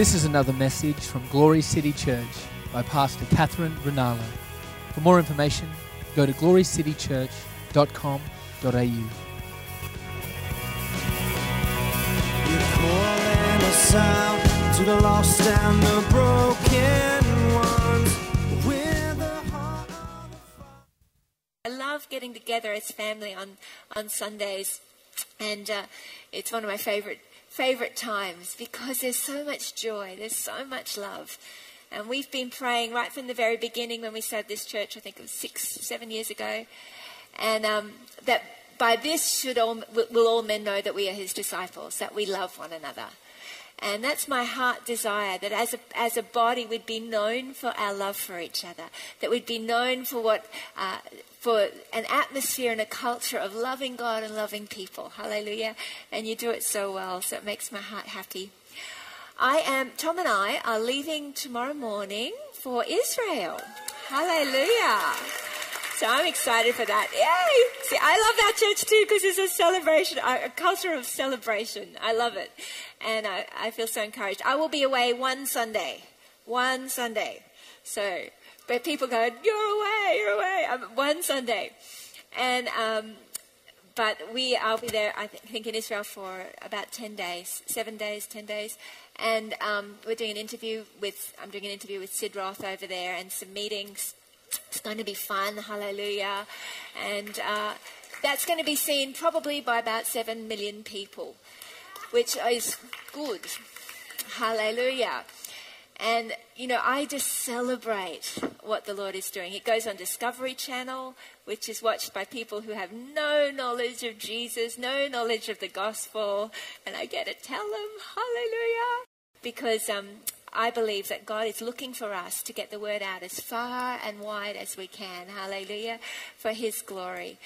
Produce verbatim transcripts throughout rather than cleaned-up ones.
This is another message from Glory City Church by Pastor Catherine Rinaldo. For more information, go to glory city church dot com dot a u. I love getting together as family on, on Sundays, and uh, it's one of my favorite favorite times because there's so much joy, there's so much love. And we've been praying right from the very beginning when we started this church. I think it was six, seven years ago. And um, that by this should all, will all men know that we are his disciples, that we love one another. And that's my heart desire, that as a, as a body we'd be known for our love for each other, that we'd be known for what uh, for an atmosphere and a culture of loving God and loving people. Hallelujah. And you do it so well, so it makes my heart happy. I am, Tom and I are leaving tomorrow morning for Israel. Hallelujah. So I'm excited for that. Yay! See, I love our church too because it's a celebration, a culture of celebration. I love it. And I, I feel so encouraged. I will be away one Sunday. One Sunday. So, but people go, you're away, you're away. I'm, one Sunday. And, um, but we, I'll be there, I th- think, in Israel for about ten days, seven days, ten days. And um, we're doing an interview with, I'm doing an interview with Sid Roth over there and some meetings. It's going to be fun, hallelujah. And uh, that's going to be seen probably by about seven million people, which is good, hallelujah. And, you know, I just celebrate what the Lord is doing. It goes on Discovery Channel, which is watched by people who have no knowledge of Jesus, no knowledge of the gospel. And I get to tell them, hallelujah. Because um, I believe that God is looking for us to get the word out as far and wide as we can, hallelujah, for his glory.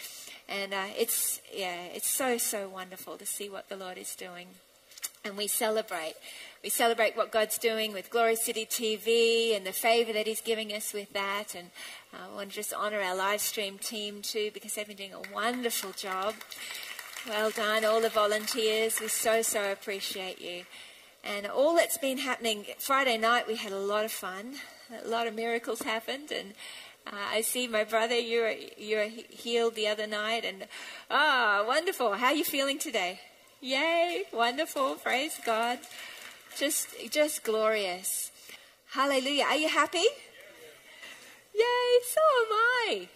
And uh, it's, yeah, it's so, so wonderful to see what the Lord is doing. And we celebrate. We celebrate what God's doing with Glory City T V and the favour that he's giving us with that. And I want to just honour our live stream team too, because they've been doing a wonderful job. Well done, all the volunteers. We so, so appreciate you. And all that's been happening, Friday night we had a lot of fun. A lot of miracles happened. And uh, I see my brother, you were, you were healed the other night. And, oh, wonderful. How are you feeling today? Yay, wonderful. Praise God. Just just glorious. Hallelujah. Are you happy? Yay, so am I.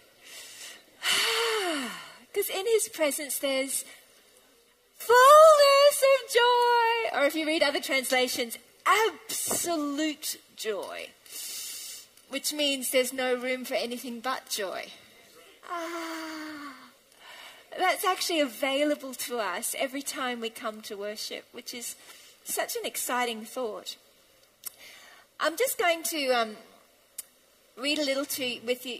Because in his presence there's fullness of joy. Or if you read other translations, absolute joy. Which means there's no room for anything but joy. Ah. That's actually available to us every time we come to worship, which is such an exciting thought. I'm just going to um, read a little to with you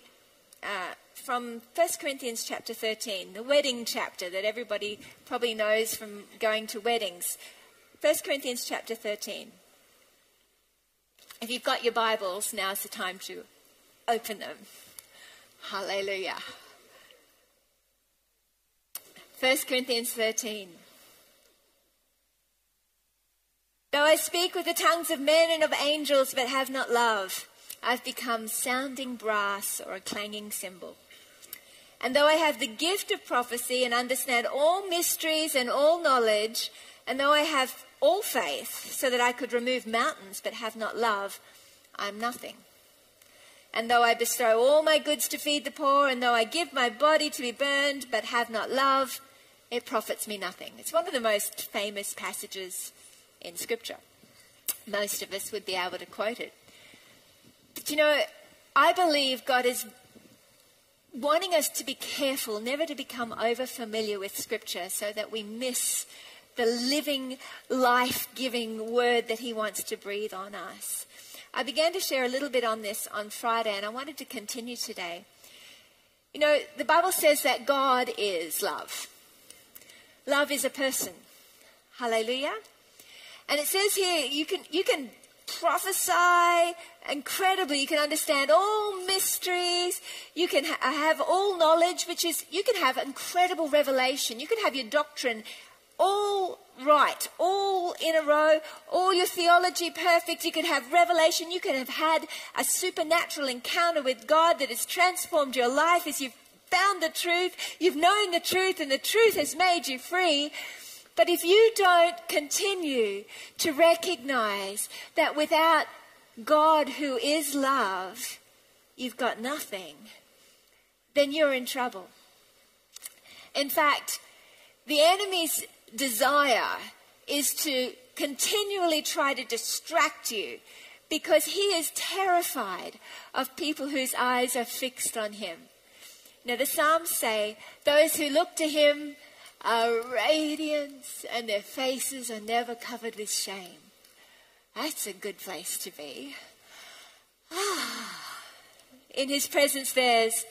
uh, from First Corinthians chapter thirteen, the wedding chapter that everybody probably knows from going to weddings. First Corinthians chapter thirteen. If you've got your Bibles, now's the time to open them. Hallelujah. First Corinthians thirteen. Though I speak with the tongues of men and of angels, but have not love, I've become sounding brass or a clanging cymbal. And though I have the gift of prophecy and understand all mysteries and all knowledge, and though I have all faith so that I could remove mountains, but have not love, I'm nothing. And though I bestow all my goods to feed the poor, and though I give my body to be burned, but have not love, it profits me nothing. It's one of the most famous passages in Scripture. Most of us would be able to quote it. But you know, I believe God is wanting us to be careful, never to become over familiar with Scripture so that we miss the living, life-giving word that he wants to breathe on us. I began to share a little bit on this on Friday, and I wanted to continue today. You know, the Bible says that God is love. Love is a person. Hallelujah. And it says here, you can you can prophesy incredibly. You can understand all mysteries. You can ha- have all knowledge, which is, you can have incredible revelation. You can have your doctrine all right, all in a row, all your theology perfect. You could have revelation. You could have had a supernatural encounter with God that has transformed your life as you've found the truth. You've known the truth, and the truth has made you free. But if you don't continue to recognize that without God, who is love, you've got nothing, then you're in trouble. In fact, the enemy's desire is to continually try to distract you, because he is terrified of people whose eyes are fixed on him. Now, the Psalms say, those who look to him are radiant and their faces are never covered with shame. That's a good place to be. Ah, in his presence there's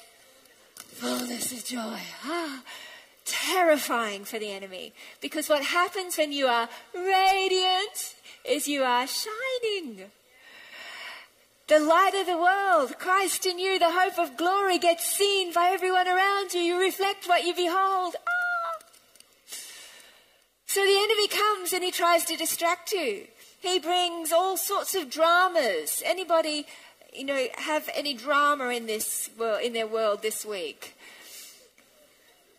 fullness of joy. Ah, terrifying for the enemy, because what happens when you are radiant is you are shining. The light of the world, Christ in you, the hope of glory, gets seen by everyone around you. You reflect what you behold. So the enemy comes and he tries to distract you. He brings all sorts of dramas. Anybody, you know, have any drama in this world, in their world this week?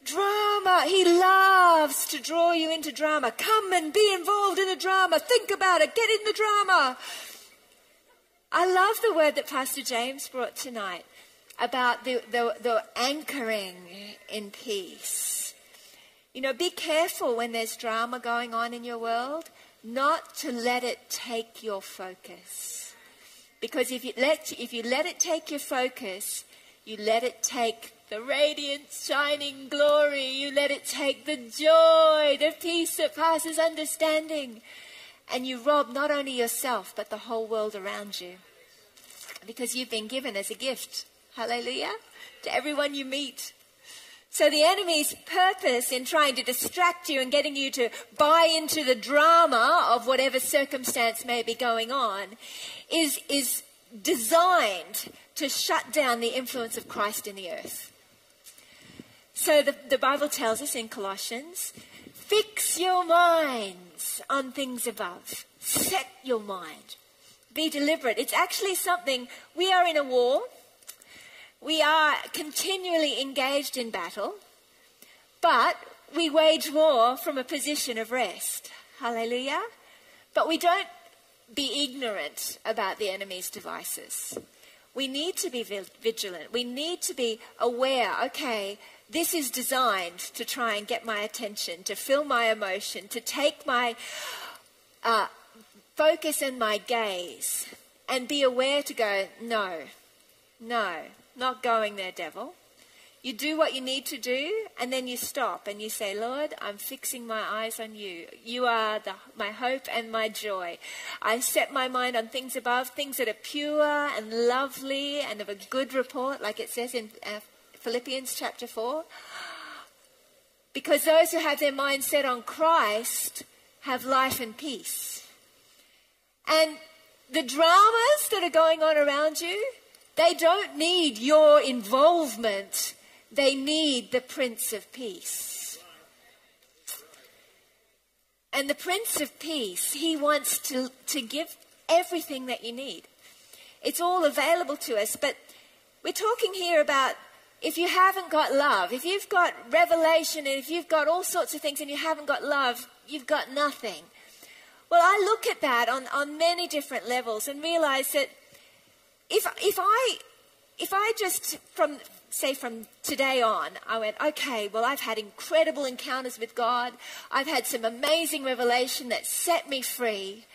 Drama. He loves to draw you into drama. Come and be involved in a drama. Think about it. Get in the drama. I love the word that Pastor James brought tonight about the, the, the anchoring in peace. You know, be careful when there's drama going on in your world, not to let it take your focus. Because if you let, if you let it take your focus, you let it take the radiant, shining glory. You let it take the joy, the peace that passes understanding. And you rob not only yourself, but the whole world around you. Because you've been given as a gift, hallelujah, to everyone you meet. So the enemy's purpose in trying to distract you and getting you to buy into the drama of whatever circumstance may be going on is, is designed to shut down the influence of Christ in the earth. So the, the Bible tells us in Colossians, fix your minds on things above. Set your mind. Be deliberate. It's actually something, we are in a war. We are continually engaged in battle, but we wage war from a position of rest. Hallelujah. But we don't be ignorant about the enemy's devices. We need to be vigilant. We need to be aware, okay, this is designed to try and get my attention, to fill my emotion, to take my uh, focus and my gaze, and be aware to go, no, no. Not going there, devil. You do what you need to do, and then you stop and you say, Lord, I'm fixing my eyes on you. You are the, my hope and my joy. I set my mind on things above, things that are pure and lovely and of a good report, like it says in uh, Philippians chapter four. Because those who have their mind set on Christ have life and peace. And the dramas that are going on around you, they don't need your involvement. They need the Prince of Peace. And the Prince of Peace, he wants to, to give everything that you need. It's all available to us. But we're talking here about if you haven't got love, if you've got revelation, and if you've got all sorts of things and you haven't got love, you've got nothing. Well, I look at that on, on many different levels and realize that If, if I, if I just from, say from today on, I went, okay, well, I've had incredible encounters with God. I've had some amazing revelation that set me free.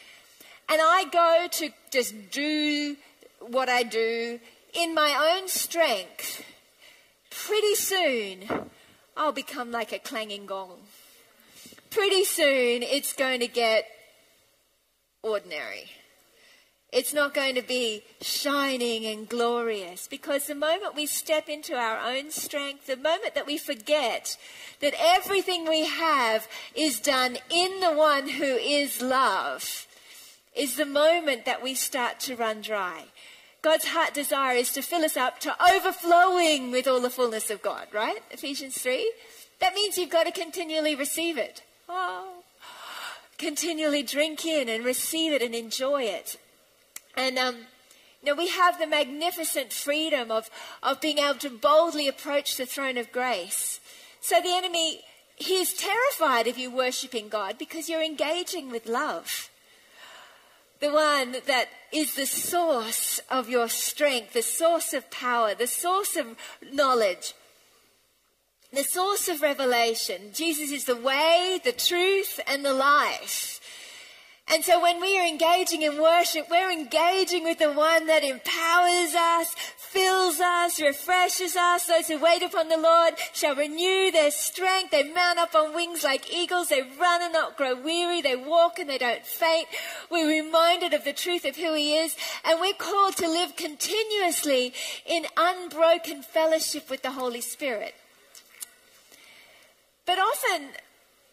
And I go to just do what I do in my own strength. Pretty soon, I'll become like a clanging gong. Pretty soon, it's going to get ordinary. It's not going to be shining and glorious, because the moment we step into our own strength, the moment that we forget that everything we have is done in the one who is love, is the moment that we start to run dry. God's heart desire is to fill us up to overflowing with all the fullness of God, right? Ephesians three. That means you've got to continually receive it. Oh, continually drink in and receive it and enjoy it. And um, you know, we have the magnificent freedom of, of being able to boldly approach the throne of grace. So the enemy, he's terrified of you worshiping God because you're engaging with love. The one that is the source of your strength, the source of power, the source of knowledge, the source of revelation. Jesus is the way, the truth, and the life. And so when we are engaging in worship, we're engaging with the one that empowers us, fills us, refreshes us. Those who wait upon the Lord shall renew their strength. They mount up on wings like eagles. They run and not grow weary. They walk and they don't faint. We're reminded of the truth of who he is. And we're called to live continuously in unbroken fellowship with the Holy Spirit. But often,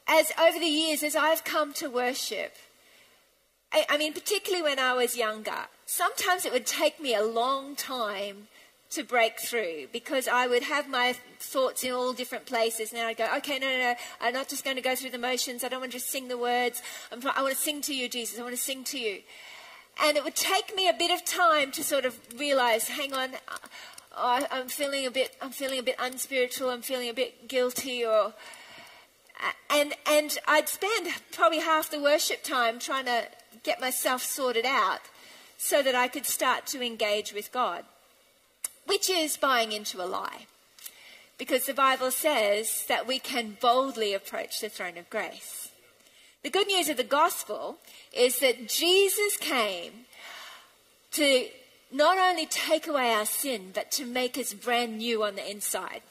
as over the years, as I've come to worship, I, I mean, particularly when I was younger, sometimes it would take me a long time to break through because I would have my thoughts in all different places. Now I'd go, okay, no, no, no, I'm not just going to go through the motions. I don't want to just sing the words. I'm, I want to sing to you, Jesus. I want to sing to you. And it would take me a bit of time to sort of realize, hang on, oh, I, I'm feeling a bit, I'm feeling a bit unspiritual. I'm feeling a bit guilty or... And and I'd spend probably half the worship time trying to get myself sorted out so that I could start to engage with God, which is buying into a lie, because the Bible says that we can boldly approach the throne of grace. The good news of the gospel is that Jesus came to not only take away our sin, but to make us brand new on the inside.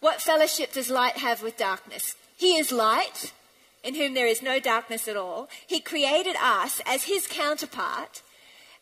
What fellowship does light have with darkness? He is light, in whom there is no darkness at all. He created us as his counterpart,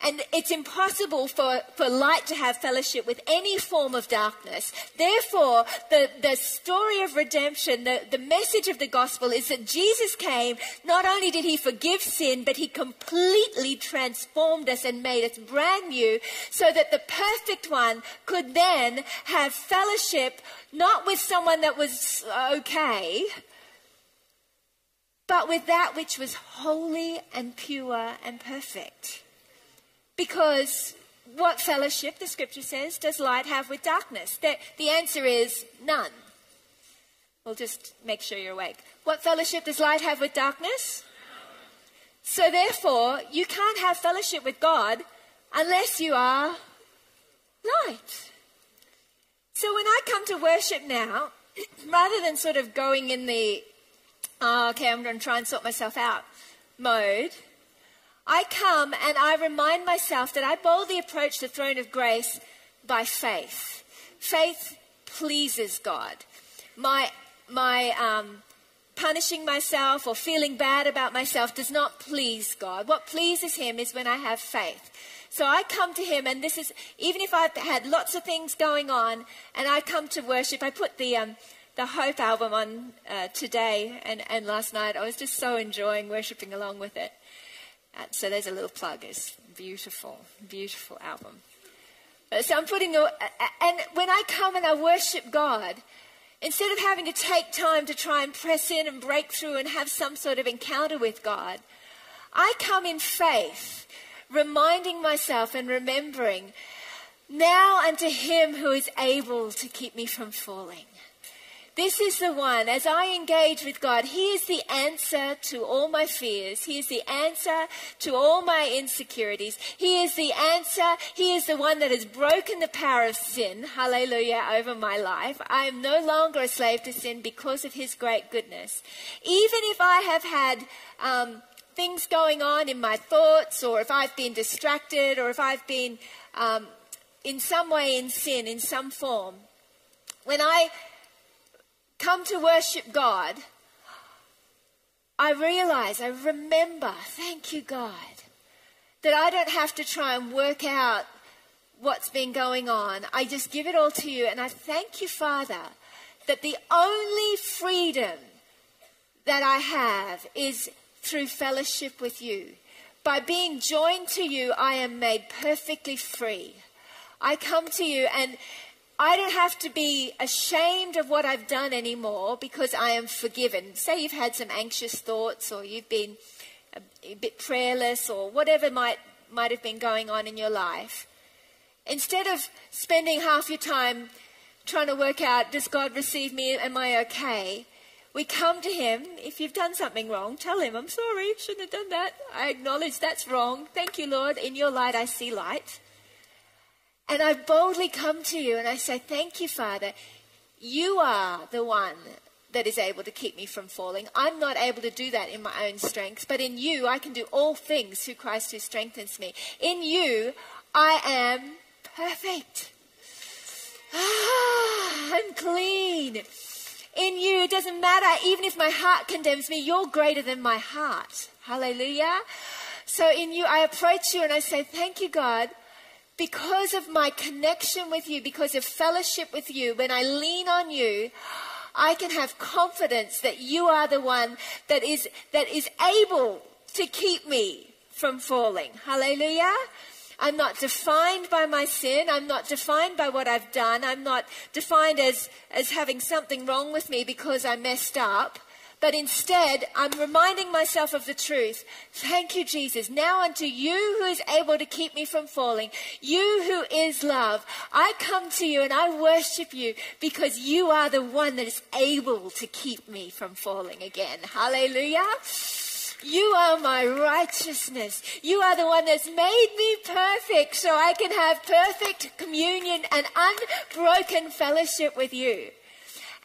and it's impossible for, for light to have fellowship with any form of darkness. Therefore, the, the story of redemption, the, the message of the gospel is that Jesus came, not only did he forgive sin, but he completely transformed us and made us brand new so that the perfect one could then have fellowship, not with someone that was okay, but with that which was holy and pure and perfect. Because what fellowship, the scripture says, does light have with darkness? The, the answer is none. We'll just make sure you're awake. What fellowship does light have with darkness? So therefore, you can't have fellowship with God unless you are light. So when I come to worship now, rather than sort of going in the, oh, okay, I'm going to try and sort myself out mode, I come and I remind myself that I boldly approach the throne of grace by faith. Faith pleases God. My, my um, punishing myself or feeling bad about myself does not please God. What pleases him is when I have faith. So I come to him, and this is, even if I've had lots of things going on, and I come to worship, I put the... Um, the Hope album on uh, today and, and last night. I was just so enjoying worshipping along with it. Uh, so there's a little plug. It's beautiful, beautiful album. Uh, so I'm putting, a, and when I come and I worship God, instead of having to take time to try and press in and break through and have some sort of encounter with God, I come in faith, reminding myself and remembering, now unto him who is able to keep me from falling. This is the one, as I engage with God, he is the answer to all my fears. He is the answer to all my insecurities. He is the answer. He is the one that has broken the power of sin, hallelujah, over my life. I am no longer a slave to sin because of his great goodness. Even if I have had um, things going on in my thoughts, or if I've been distracted, or if I've been um, in some way in sin, in some form, when I... come to worship God, I realize, I remember, thank you, God, that I don't have to try and work out what's been going on. I just give it all to you, and I thank you, Father, that the only freedom that I have is through fellowship with you. By being joined to you, I am made perfectly free. I come to you, and I don't have to be ashamed of what I've done anymore because I am forgiven. Say you've had some anxious thoughts or you've been a bit prayerless or whatever might might have been going on in your life. Instead of spending half your time trying to work out, does God receive me? Am I okay? We come to him. If you've done something wrong, tell him, I'm sorry, shouldn't have done that. I acknowledge that's wrong. Thank you, Lord. In your light, I see light. And I boldly come to you and I say, thank you, Father. You are the one that is able to keep me from falling. I'm not able to do that in my own strength, but in you, I can do all things through Christ who strengthens me. In you, I am perfect. Ah, I'm clean. In you, it doesn't matter. Even if my heart condemns me, you're greater than my heart. Hallelujah. So in you, I approach you and I say, thank you, God. Because of my connection with you, because of fellowship with you, when I lean on you, I can have confidence that you are the one that is that is able to keep me from falling. Hallelujah. I'm not defined by my sin. I'm not defined by what I've done. I'm not defined as, as having something wrong with me because I messed up. But instead, I'm reminding myself of the truth. Thank you, Jesus. Now unto you who is able to keep me from falling, you who is love, I come to you and I worship you because you are the one that is able to keep me from falling again. Hallelujah. You are my righteousness. You are the one that's made me perfect so I can have perfect communion and unbroken fellowship with you.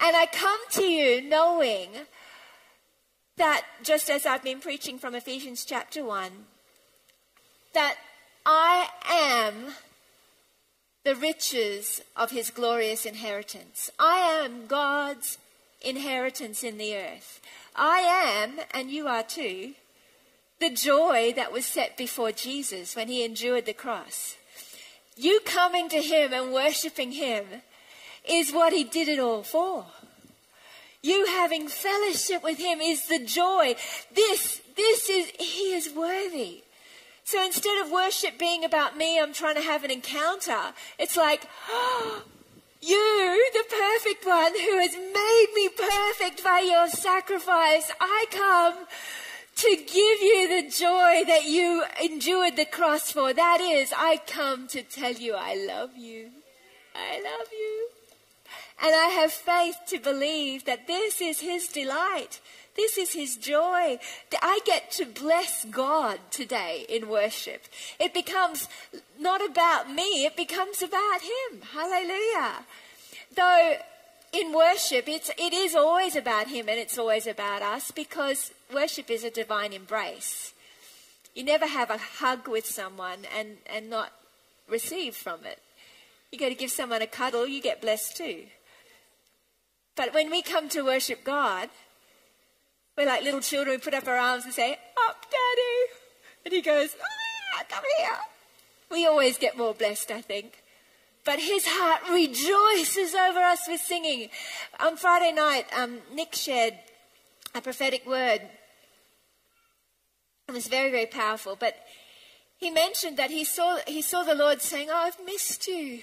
And I come to you knowing that just as I've been preaching from Ephesians chapter one, that I am the riches of his glorious inheritance. I am God's inheritance in the earth. I am, and you are too, the joy that was set before Jesus when he endured the cross. You coming to him and worshiping him is what he did it all for. You having fellowship with him is the joy. This, this is, he is worthy. So instead of worship being about me, I'm trying to have an encounter. It's like, oh, you, the perfect one who has made me perfect by your sacrifice, I come to give you the joy that you endured the cross for. That is, I come to tell you I love you. I love you. And I have faith to believe that this is his delight. This is his joy. I get to bless God today in worship. It becomes not about me. It becomes about him. Hallelujah. Though in worship, it's, it is always about him and it's always about us because worship is a divine embrace. You never have a hug with someone and, and not receive from it. You go to give someone a cuddle, you get blessed too. But when we come to worship God, we're like little children. We put up our arms and say, up, Daddy. And he goes, ah, come here. We always get more blessed, I think. But his heart rejoices over us with singing. On Friday night, um, Nick shared a prophetic word. It was very, very powerful. But he mentioned that he saw, he saw the Lord saying, oh, I've missed you.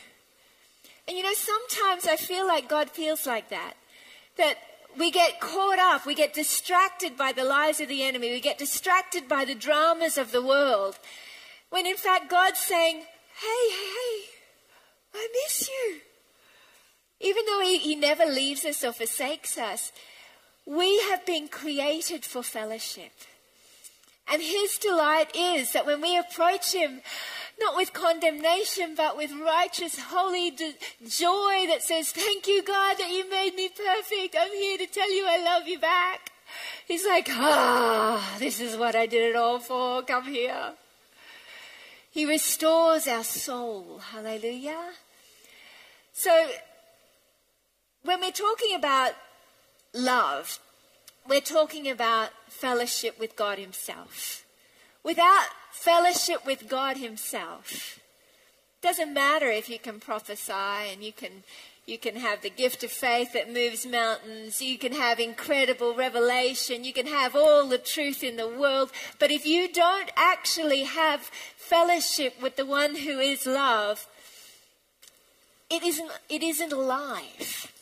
And, you know, sometimes I feel like God feels like that, that we get caught up, we get distracted by the lies of the enemy, we get distracted by the dramas of the world, when in fact God's saying, hey, hey, hey, I miss you. Even though he, he never leaves us or forsakes us, we have been created for fellowship. And his delight is that when we approach him, not with condemnation, but with righteous, holy d- joy that says, thank you, God, that you made me perfect. I'm here to tell you I love you back. He's like, ah, oh, this is what I did it all for. Come here. He restores our soul. Hallelujah. So when we're talking about love, we're talking about fellowship with God himself. Without fellowship with God himself, doesn't matter if you can prophesy and you can you can have the gift of faith that moves mountains, you can have incredible revelation, you can have all the truth in the world, but if you don't actually have fellowship with the one who is love, it isn't, it isn't alive.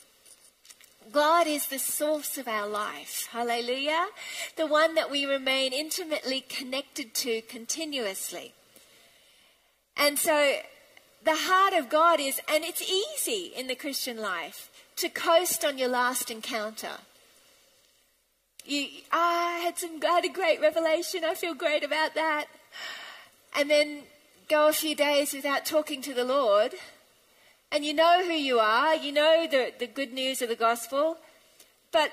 God is the source of our life. Hallelujah. The one that we remain intimately connected to continuously. And so the heart of God is, and it's easy in the Christian life, to coast on your last encounter. You, ah, I had some, I had a great revelation. I feel great about that. And then go a few days without talking to the Lord. And you know who you are. You know the, the good news of the gospel. But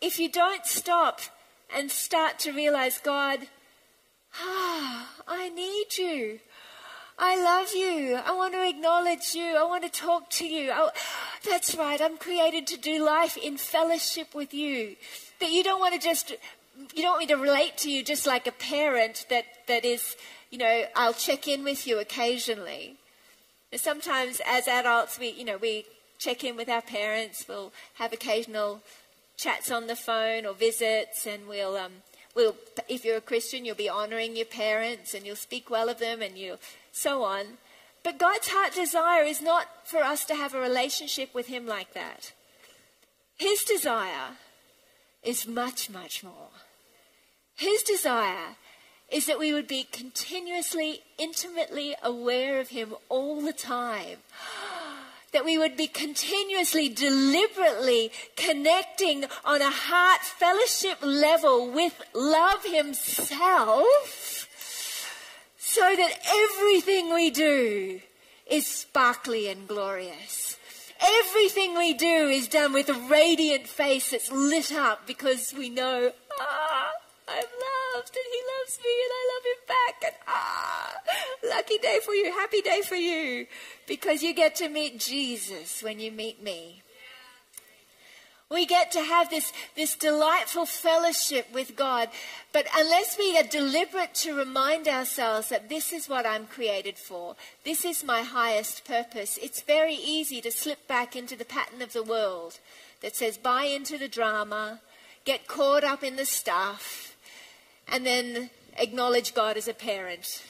if you don't stop and start to realize, God, ah, I need you. I love you. I want to acknowledge you. I want to talk to you. I, that's right. I'm created to do life in fellowship with you. That you don't want to just, you don't want me to relate to you just like a parent that, that is, you know, I'll check in with you occasionally. Sometimes as adults, we, you know, we check in with our parents. We'll have occasional chats on the phone or visits, and we'll, um, we'll. If you're a Christian, you'll be honoring your parents, and you'll speak well of them, and you'll so on. But God's heart desire is not for us to have a relationship with Him like that. His desire is much, much more. His desire is that we would be continuously, intimately aware of Him all the time. That we would be continuously, deliberately connecting on a heart fellowship level with love Himself, so that everything we do is sparkly and glorious. Everything we do is done with a radiant face that's lit up because we know, ah, I'm loved and He loves me and I love Him back. And ah, lucky day for you, happy day for you, because you get to meet Jesus when you meet me. We get to have this, this delightful fellowship with God. But unless we are deliberate to remind ourselves that this is what I'm created for, this is my highest purpose, it's very easy to slip back into the pattern of the world that says buy into the drama, get caught up in the stuff, and then acknowledge God as a parent.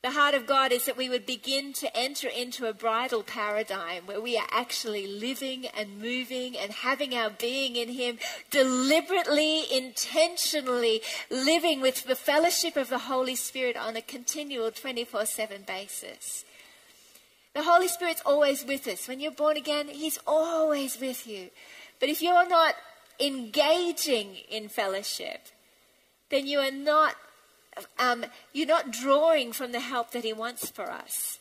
The heart of God is that we would begin to enter into a bridal paradigm where we are actually living and moving and having our being in Him, deliberately, intentionally living with the fellowship of the Holy Spirit on a continual twenty-four seven basis. The Holy Spirit's always with us. When you're born again, He's always with you. But if you're not engaging in fellowship, then you are not Um, you're not drawing from the help that He wants for us.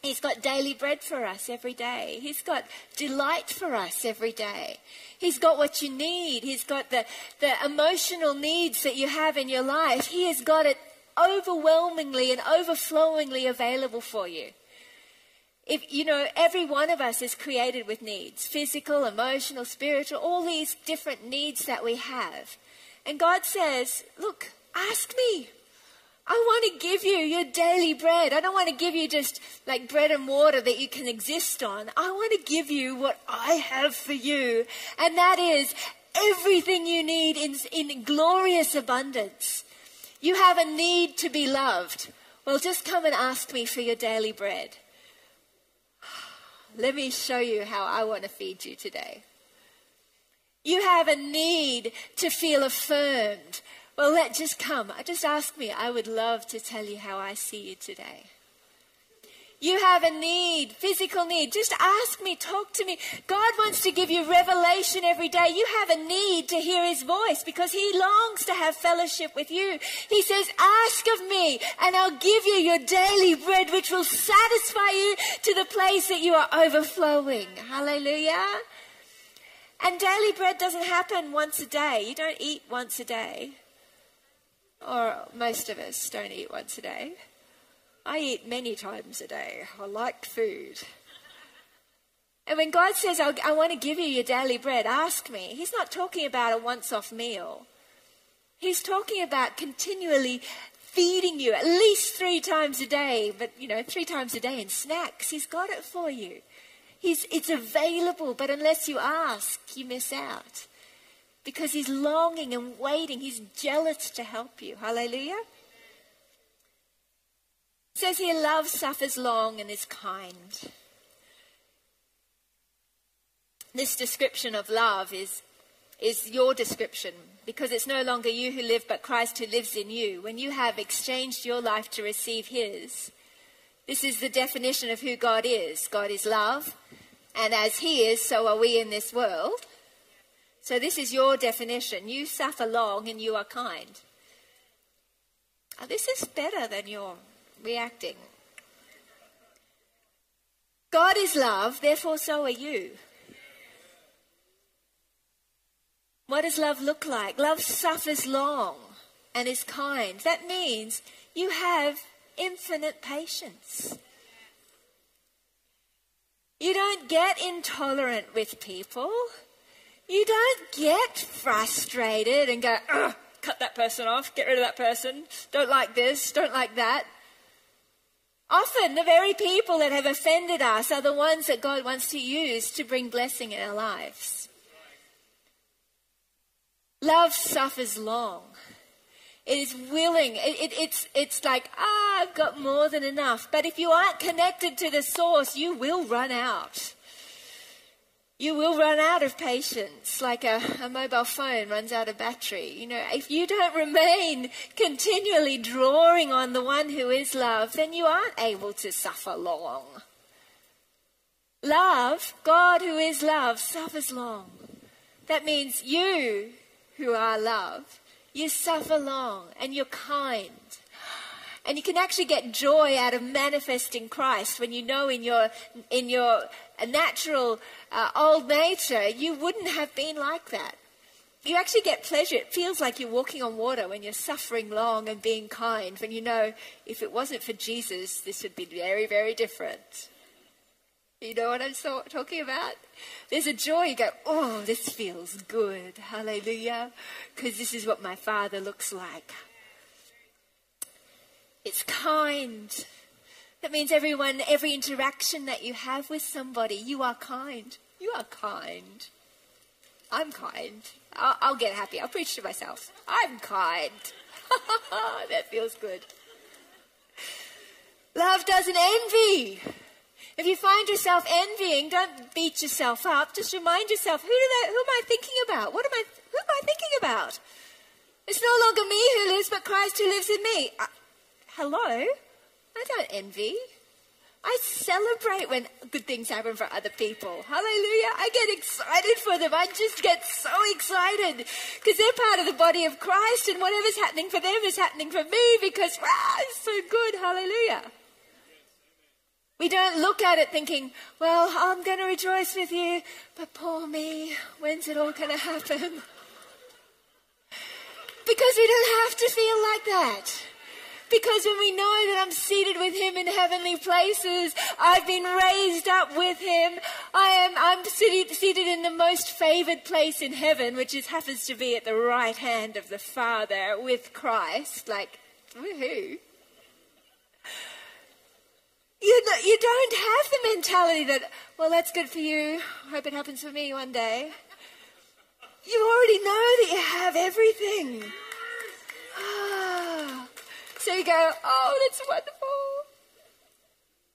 He's got daily bread for us every day. He's got delight for us every day. He's got what you need. He's got the, the emotional needs that you have in your life. He has got it overwhelmingly and overflowingly available for you. If, you know, every one of us is created with needs, physical, emotional, spiritual, all these different needs that we have. And God says, look, ask me. I want to give you your daily bread. I don't want to give you just like bread and water that you can exist on. I want to give you what I have for you. And that is everything you need in, in glorious abundance. You have a need to be loved. Well, just come and ask me for your daily bread. Let me show you how I want to feed you today. You have a need to feel affirmed. Well, let just come. Just ask me. I would love to tell you how I see you today. You have a need, physical need. Just ask me, talk to me. God wants to give you revelation every day. You have a need to hear His voice because He longs to have fellowship with you. He says, ask of me and I'll give you your daily bread, which will satisfy you to the place that you are overflowing. Hallelujah. And daily bread doesn't happen once a day. You don't eat once a day. Or most of us don't eat once a day. I eat many times a day. I like food. And when God says, I'll, I want to give you your daily bread, ask me, He's not talking about a once-off meal. He's talking about continually feeding you at least three times a day, but, you know, three times a day in snacks. He's got it for you. He's, it's available, but unless you ask, you miss out. Because He's longing and waiting. He's jealous to help you. Hallelujah. It says here, love suffers long and is kind. This description of love is, is your description, because it's no longer you who live, but Christ who lives in you. When you have exchanged your life to receive his, this is the definition of who God is. God is love, and as he is, so are we in this world. So this is your definition. You suffer long and you are kind. Oh, this is better than your reacting. God is love, therefore so are you. What does love look like? Love suffers long and is kind. That means you have infinite patience. You don't get intolerant with people. You don't get frustrated and go, ugh, cut that person off, get rid of that person, don't like this, don't like that. Often the very people that have offended us are the ones that God wants to use to bring blessing in our lives. Love suffers long. It is willing. It, it, it's, it's like, ah, I've got more than enough. But if you aren't connected to the source, you will run out. You will run out of patience, like a, a mobile phone runs out of battery. You know, if you don't remain continually drawing on the one who is love, then you aren't able to suffer long. Love, God who is love, suffers long. That means you who are love, you suffer long and you're kind. And you can actually get joy out of manifesting Christ when you know in your in your natural uh, old nature you wouldn't have been like that. You actually get pleasure. It feels like you're walking on water when you're suffering long and being kind, when you know if it wasn't for Jesus, this would be very, very different. You know what I'm so, talking about? There's a joy. You go, oh, this feels good. Hallelujah. Because this is what my Father looks like. It's kind. That means everyone, every interaction that you have with somebody, you are kind. You are kind. I'm kind. I'll, I'll get happy. I'll preach to myself. I'm kind. That feels good. Love doesn't envy. If you find yourself envying, don't beat yourself up. Just remind yourself, who, do they, who am I thinking about? What am I, who am I thinking about? It's no longer me who lives, but Christ who lives in me. I, Hello, I don't envy. I celebrate when good things happen for other people. Hallelujah. I get excited for them. I just get so excited because they're part of the body of Christ and whatever's happening for them is happening for me because, wow, it's so good. Hallelujah. We don't look at it thinking, well, I'm going to rejoice with you, but poor me, when's it all going to happen? Because we don't have to feel like that. Because when we know that I'm seated with him in heavenly places, I've been raised up with him, I am, I'm seated in the most favoured place in heaven, which is, happens to be at the right hand of the Father with Christ, like, woohoo. You, know, you don't have the mentality that, well, that's good for you, I hope it happens for me one day. You already know that you have everything. Ah. So you go, oh, that's wonderful.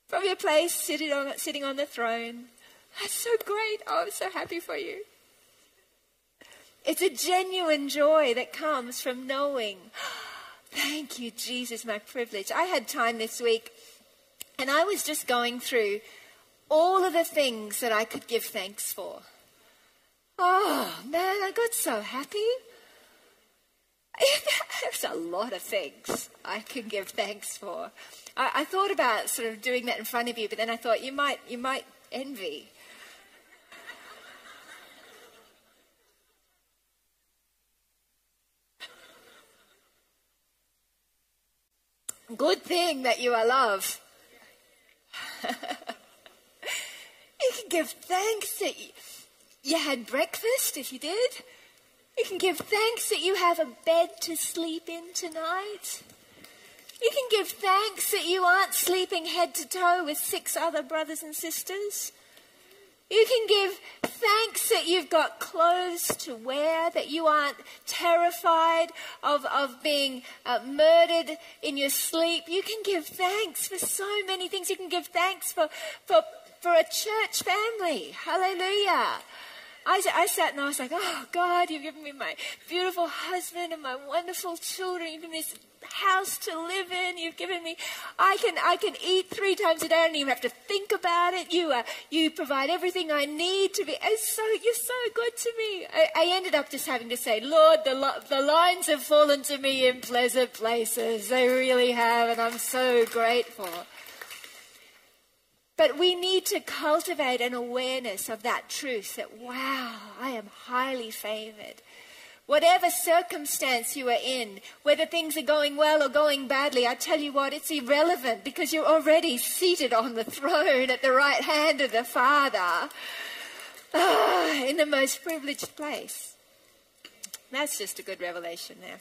From your place, sitting on, sitting on the throne. That's so great. Oh, I'm so happy for you. It's a genuine joy that comes from knowing, thank you, Jesus, my privilege. I had time this week and I was just going through all of the things that I could give thanks for. Oh, man, I got so happy. There's a lot of things I can give thanks for. I, I thought about sort of doing that in front of you, but then I thought you might you might envy. Good thing that you are love. You can give thanks that you, you had breakfast if you did. You can give thanks that you have a bed to sleep in tonight. You can give thanks that you aren't sleeping head to toe with six other brothers and sisters. You can give thanks that you've got clothes to wear, that you aren't terrified of, of being uh, murdered in your sleep. You can give thanks for so many things. You can give thanks for, for, for a church family. Hallelujah. I, I sat and I was like, oh, God, you've given me my beautiful husband and my wonderful children. You've given me this house to live in. You've given me, I can I can eat three times a day. I don't even have to think about it. You uh, you provide everything I need to be. It's so, you're so good to me. I, I ended up just having to say, Lord, the, lo- the lines have fallen to me in pleasant places. They really have, and I'm so grateful. But we need to cultivate an awareness of that truth that, wow, I am highly favored. Whatever circumstance you are in, whether things are going well or going badly, I tell you what, it's irrelevant because you're already seated on the throne at the right hand of the Father, ah, in the most privileged place. That's just a good revelation there.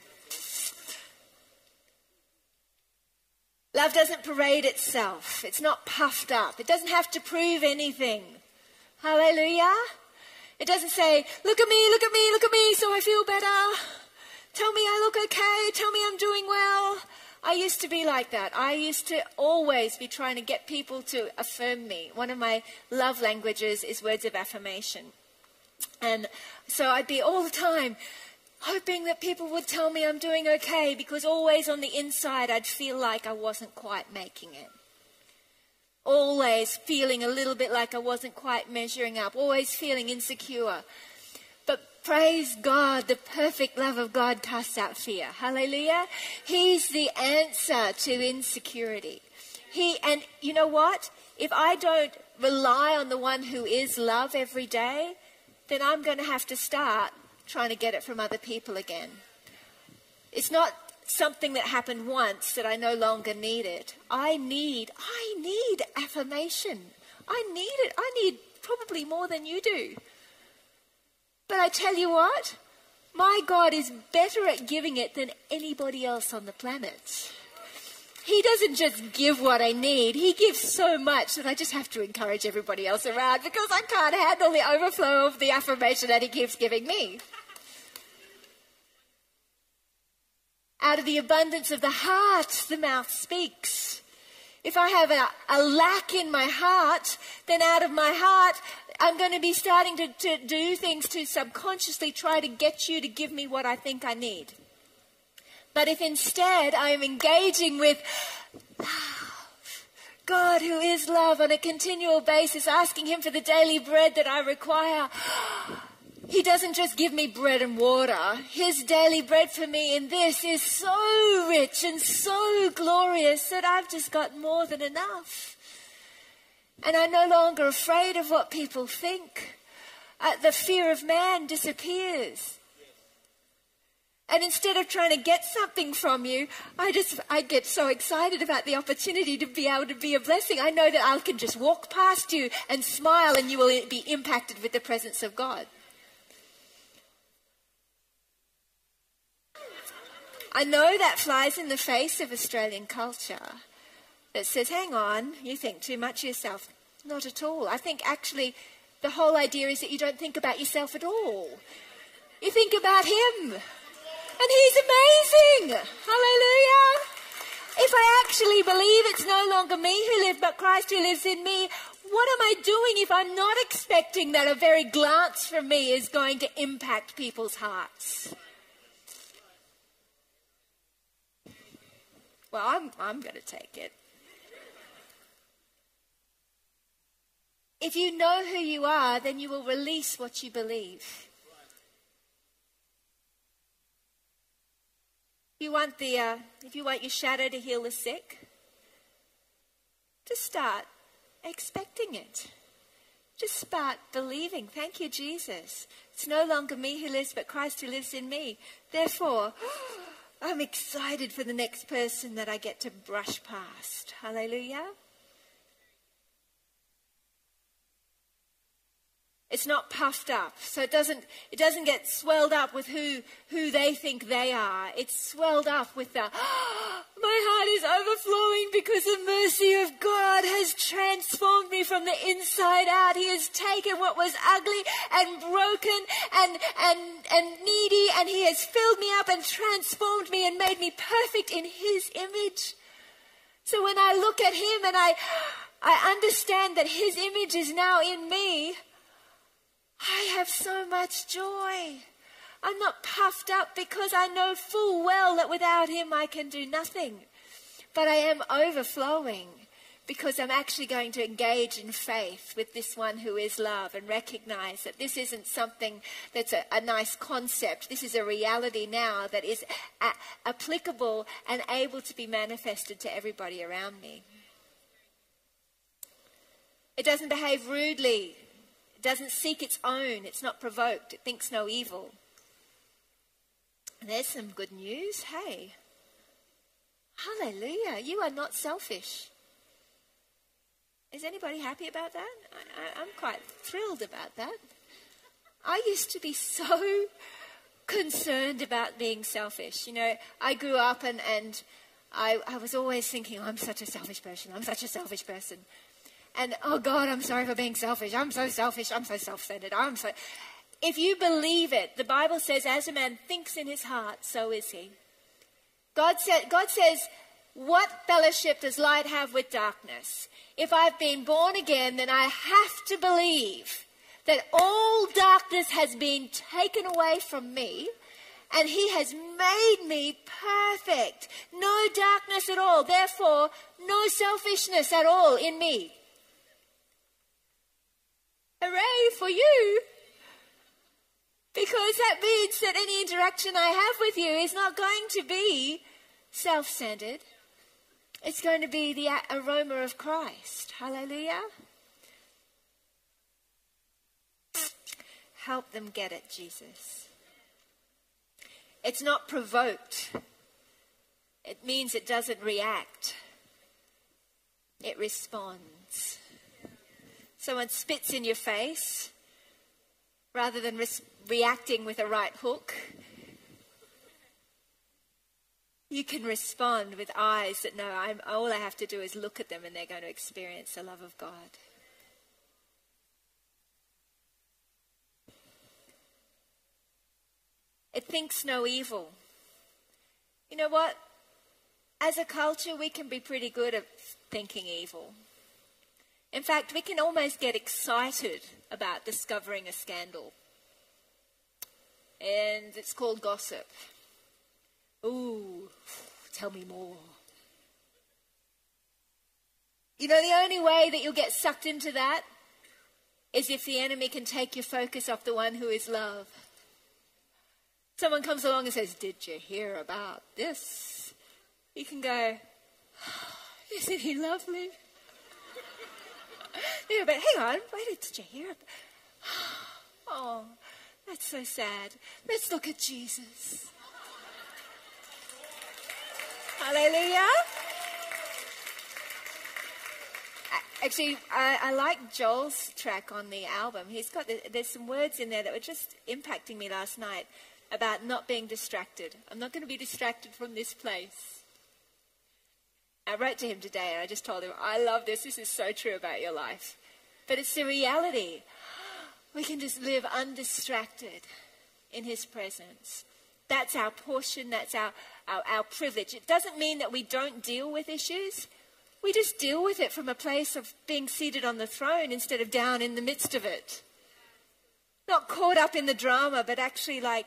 Love doesn't parade itself. It's not puffed up. It doesn't have to prove anything. Hallelujah. It doesn't say, look at me, look at me, look at me, so I feel better. Tell me I look okay. Tell me I'm doing well. I used to be like that. I used to always be trying to get people to affirm me. One of my love languages is words of affirmation. And so I'd be all the time hoping that people would tell me I'm doing okay, because always on the inside I'd feel like I wasn't quite making it. Always feeling a little bit like I wasn't quite measuring up. Always feeling insecure. But praise God, the perfect love of God casts out fear. Hallelujah. He's the answer to insecurity. He, and you know what? If I don't rely on the one who is love every day, then I'm going to have to start trying to get it from other people again. It's not something that happened once that I no longer need it. I need, I need affirmation. I need it. I need probably more than you do. But I tell you what, my God is better at giving it than anybody else on the planet. He doesn't just give what I need. He gives so much that I just have to encourage everybody else around because I can't handle the overflow of the affirmation that he keeps giving me. Out of the abundance of the heart, the mouth speaks. If I have a, a lack in my heart, then out of my heart, I'm going to be starting to, to do things to subconsciously try to get you to give me what I think I need. But if instead I am engaging with God, who is love, on a continual basis, asking him for the daily bread that I require, he doesn't just give me bread and water. His daily bread for me in this is so rich and so glorious that I've just got more than enough. And I'm no longer afraid of what people think. Uh, the fear of man disappears. And instead of trying to get something from you, I just, I get so excited about the opportunity to be able to be a blessing. I know that I can just walk past you and smile and you will be impacted with the presence of God. I know that flies in the face of Australian culture that says, hang on, you think too much of yourself. Not at all. I think actually the whole idea is that you don't think about yourself at all. You think about him. And he's amazing. Hallelujah. If I actually believe it's no longer me who lives, but Christ who lives in me, what am I doing if I'm not expecting that a very glance from me is going to impact people's hearts? Well, I'm, I'm going to take it. If you know who you are, then you will release what you believe. You want the, uh, if you want your shadow to heal the sick, just start expecting it. Just start believing. Thank you, Jesus. It's no longer me who lives, but Christ who lives in me. Therefore, I'm excited for the next person that I get to brush past. Hallelujah. It's not puffed up, so it doesn't it doesn't get swelled up with who who they think they are. It's swelled up with the, oh, my heart is overflowing because the mercy of God has transformed me from the inside out. He has taken what was ugly and broken and and and needy, and he has filled me up and transformed me and made me perfect in his image. So when I look at him and I I understand that his image is now in me, I have so much joy. I'm not puffed up because I know full well that without him I can do nothing. But I am overflowing because I'm actually going to engage in faith with this one who is love and recognize that this isn't something that's a, a nice concept. This is a reality now that is a, applicable and able to be manifested to everybody around me. It doesn't behave rudely. It doesn't seek its own. It's not provoked. It thinks no evil. There's some good news. Hey, hallelujah. You are not selfish. Is anybody happy about that? I, I, I'm quite thrilled about that. I used to be so concerned about being selfish. You know, I grew up and, and I, I was always thinking, oh, I'm such a selfish person. I'm such a selfish person. And, oh, God, I'm sorry for being selfish. I'm so selfish. I'm so self-centered. I'm so... If you believe it, the Bible says, as a man thinks in his heart, so is he. God, said, God says, what fellowship does light have with darkness? If I've been born again, then I have to believe that all darkness has been taken away from me and he has made me perfect. No darkness at all. Therefore, no selfishness at all in me. Hooray for you! Because that means that any interaction I have with you is not going to be self-centered. It's going to be the aroma of Christ. Hallelujah. Help them get it, Jesus. It's not provoked. It means it doesn't react. It responds. Someone spits in your face, rather than res- reacting with a right hook, you can respond with eyes that, no, I'm, all I have to do is look at them and they're going to experience the love of God. It thinks no evil. You know what? As a culture, we can be pretty good at thinking evil. In fact, we can almost get excited about discovering a scandal. And it's called gossip. Ooh, tell me more. You know, the only way that you'll get sucked into that is if the enemy can take your focus off the one who is love. Someone comes along and says, did you hear about this? You can go, oh, isn't he lovely? Yeah, but hang on, wait, did you hear it? Oh, that's so sad. Let's look at Jesus. Hallelujah. Actually, I, I like Joel's track on the album. He's got, the, there's some words in there that were just impacting me last night about not being distracted. I'm not going to be distracted from this place. I wrote to him today and I just told him, I love this. This is so true about your life. But it's the reality. We can just live undistracted in his presence. That's our portion. That's our, our, our privilege. It doesn't mean that we don't deal with issues. We just deal with it from a place of being seated on the throne instead of down in the midst of it. Not caught up in the drama, but actually like,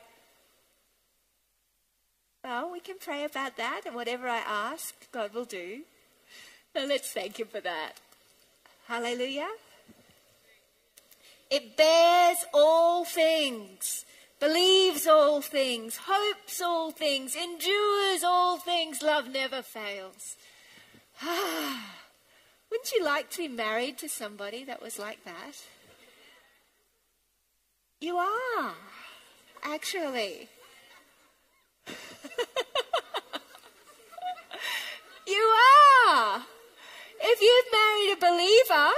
well, we can pray about that, and whatever I ask, God will do. Now let's thank him for that. Hallelujah. It bears all things, believes all things, hopes all things, endures all things. Love never fails. Ah, wouldn't you like to be married to somebody that was like that? You are, actually. You are. If you've married a believer,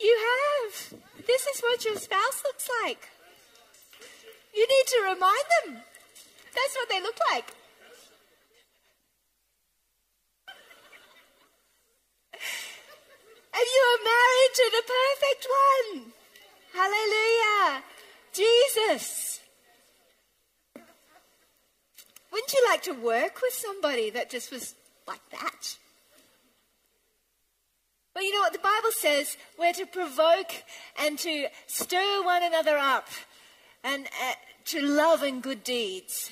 you have. This is what your spouse looks like. You need to remind them. That's what they look like. And you are married to the perfect one. Hallelujah. Jesus. Wouldn't you like to work with somebody that just was like that? But you know what? The Bible says we're to provoke and to stir one another up and uh, to love and good deeds,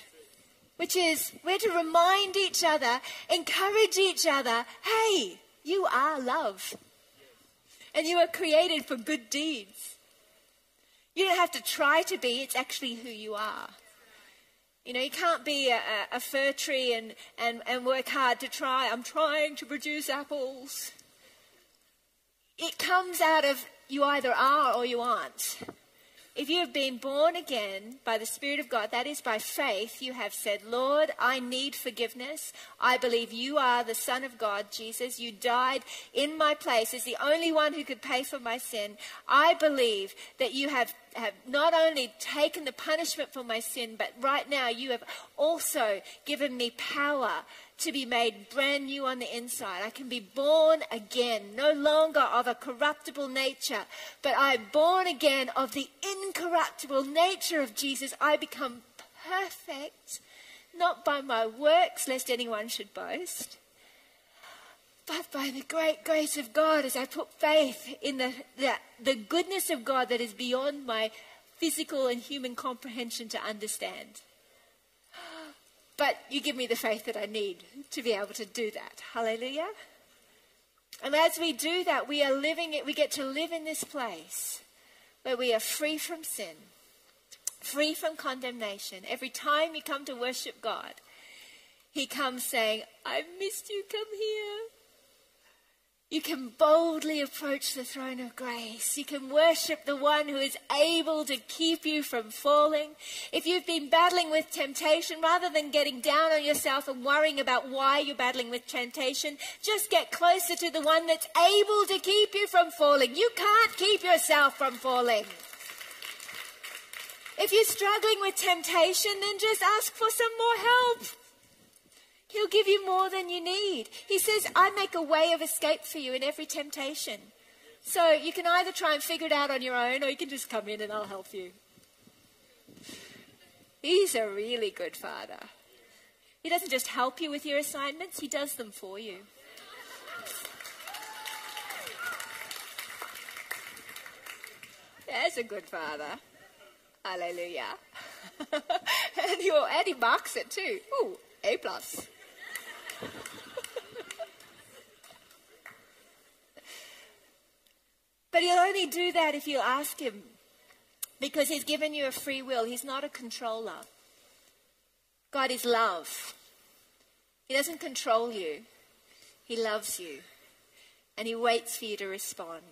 which is we're to remind each other, encourage each other, hey, you are love. And you are created for good deeds. You don't have to try to be. It's actually who you are. You know, you can't be a, a, a fir tree and, and, and work hard to try. I'm trying to produce apples. It comes out of you either are or you aren't. If you have been born again by the Spirit of God, that is by faith, you have said, Lord, I need forgiveness. I believe you are the Son of God, Jesus. You died in my place as the only one who could pay for my sin. I believe that you have, have not only taken the punishment for my sin, but right now you have also given me power to be made brand new on the inside. I can be born again, no longer of a corruptible nature, but I'm born again of the incorruptible nature of Jesus. I become perfect, not by my works, lest anyone should boast, but by the great grace of God as I put faith in the, the, the goodness of God that is beyond my physical and human comprehension to understand. But you give me the faith that I need to be able to do that. Hallelujah. And as we do that, we are living it. We get to live in this place where we are free from sin, free from condemnation. Every time you come to worship God, he comes saying, I missed you. Come here. You can boldly approach the throne of grace. You can worship the one who is able to keep you from falling. If you've been battling with temptation, rather than getting down on yourself and worrying about why you're battling with temptation, just get closer to the one that's able to keep you from falling. You can't keep yourself from falling. If you're struggling with temptation, then just ask for some more help. He'll give you more than you need. He says, I make a way of escape for you in every temptation. So you can either try and figure it out on your own, or you can just come in and I'll help you. He's a really good father. He doesn't just help you with your assignments. He does them for you. That's a good father. Hallelujah. and, he, and he marks it too. Ooh, A plus. But he'll only do that if you ask him, because he's given you a free will. He's not a controller. God is love. He doesn't control you. He loves you. And he waits for you to respond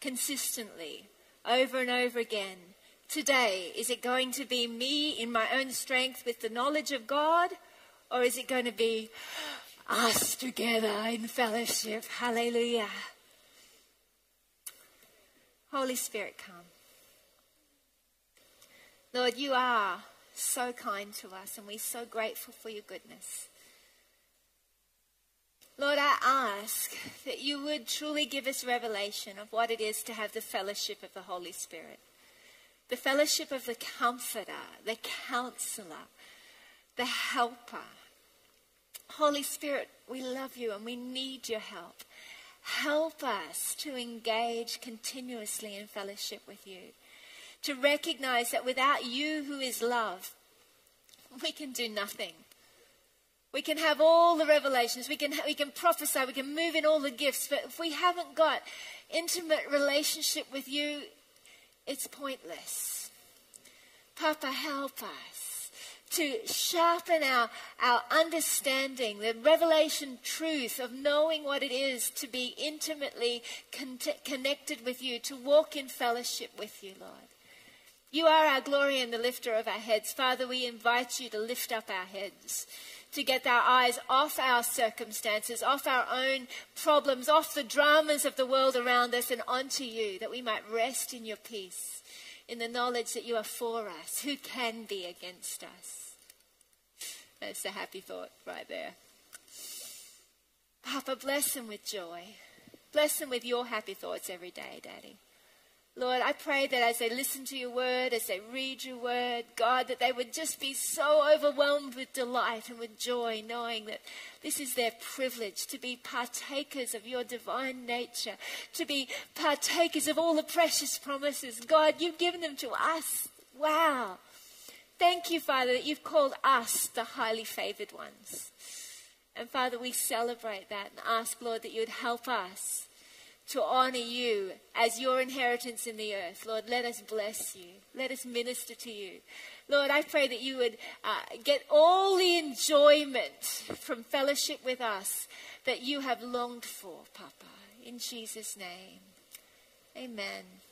consistently, over and over again. Today, is it going to be me in my own strength with the knowledge of God? Or is it going to be us together in fellowship? Hallelujah. Holy Spirit, come. Lord, you are so kind to us, and we're so grateful for your goodness. Lord, I ask that you would truly give us revelation of what it is to have the fellowship of the Holy Spirit, the fellowship of the Comforter, the Counselor, the helper. Holy Spirit, we love you and we need your help. Help us to engage continuously in fellowship with you, to recognize that without you who is love, we can do nothing. We can have all the revelations, we can, we can prophesy, we can move in all the gifts, but if we haven't got intimate relationship with you, it's pointless. Papa, help us to sharpen our, our understanding, the revelation truth of knowing what it is to be intimately con- connected with you, to walk in fellowship with you, Lord. You are our glory and the lifter of our heads. Father, we invite you to lift up our heads, to get our eyes off our circumstances, off our own problems, off the dramas of the world around us and onto you, that we might rest in your peace, in the knowledge that you are for us. Who can be against us? That's a happy thought right there. Papa, bless them with joy. Bless them with your happy thoughts every day, Daddy. Lord, I pray that as they listen to your word, as they read your word, God, that they would just be so overwhelmed with delight and with joy, knowing that this is their privilege to be partakers of your divine nature, to be partakers of all the precious promises. God, you've given them to us. Wow. Thank you, Father, that you've called us the highly favored ones. And Father, we celebrate that and ask, Lord, that you would help us to honor you as your inheritance in the earth. Lord, let us bless you. Let us minister to you. Lord, I pray that you would uh, get all the enjoyment from fellowship with us that you have longed for, Papa. In Jesus' name, amen.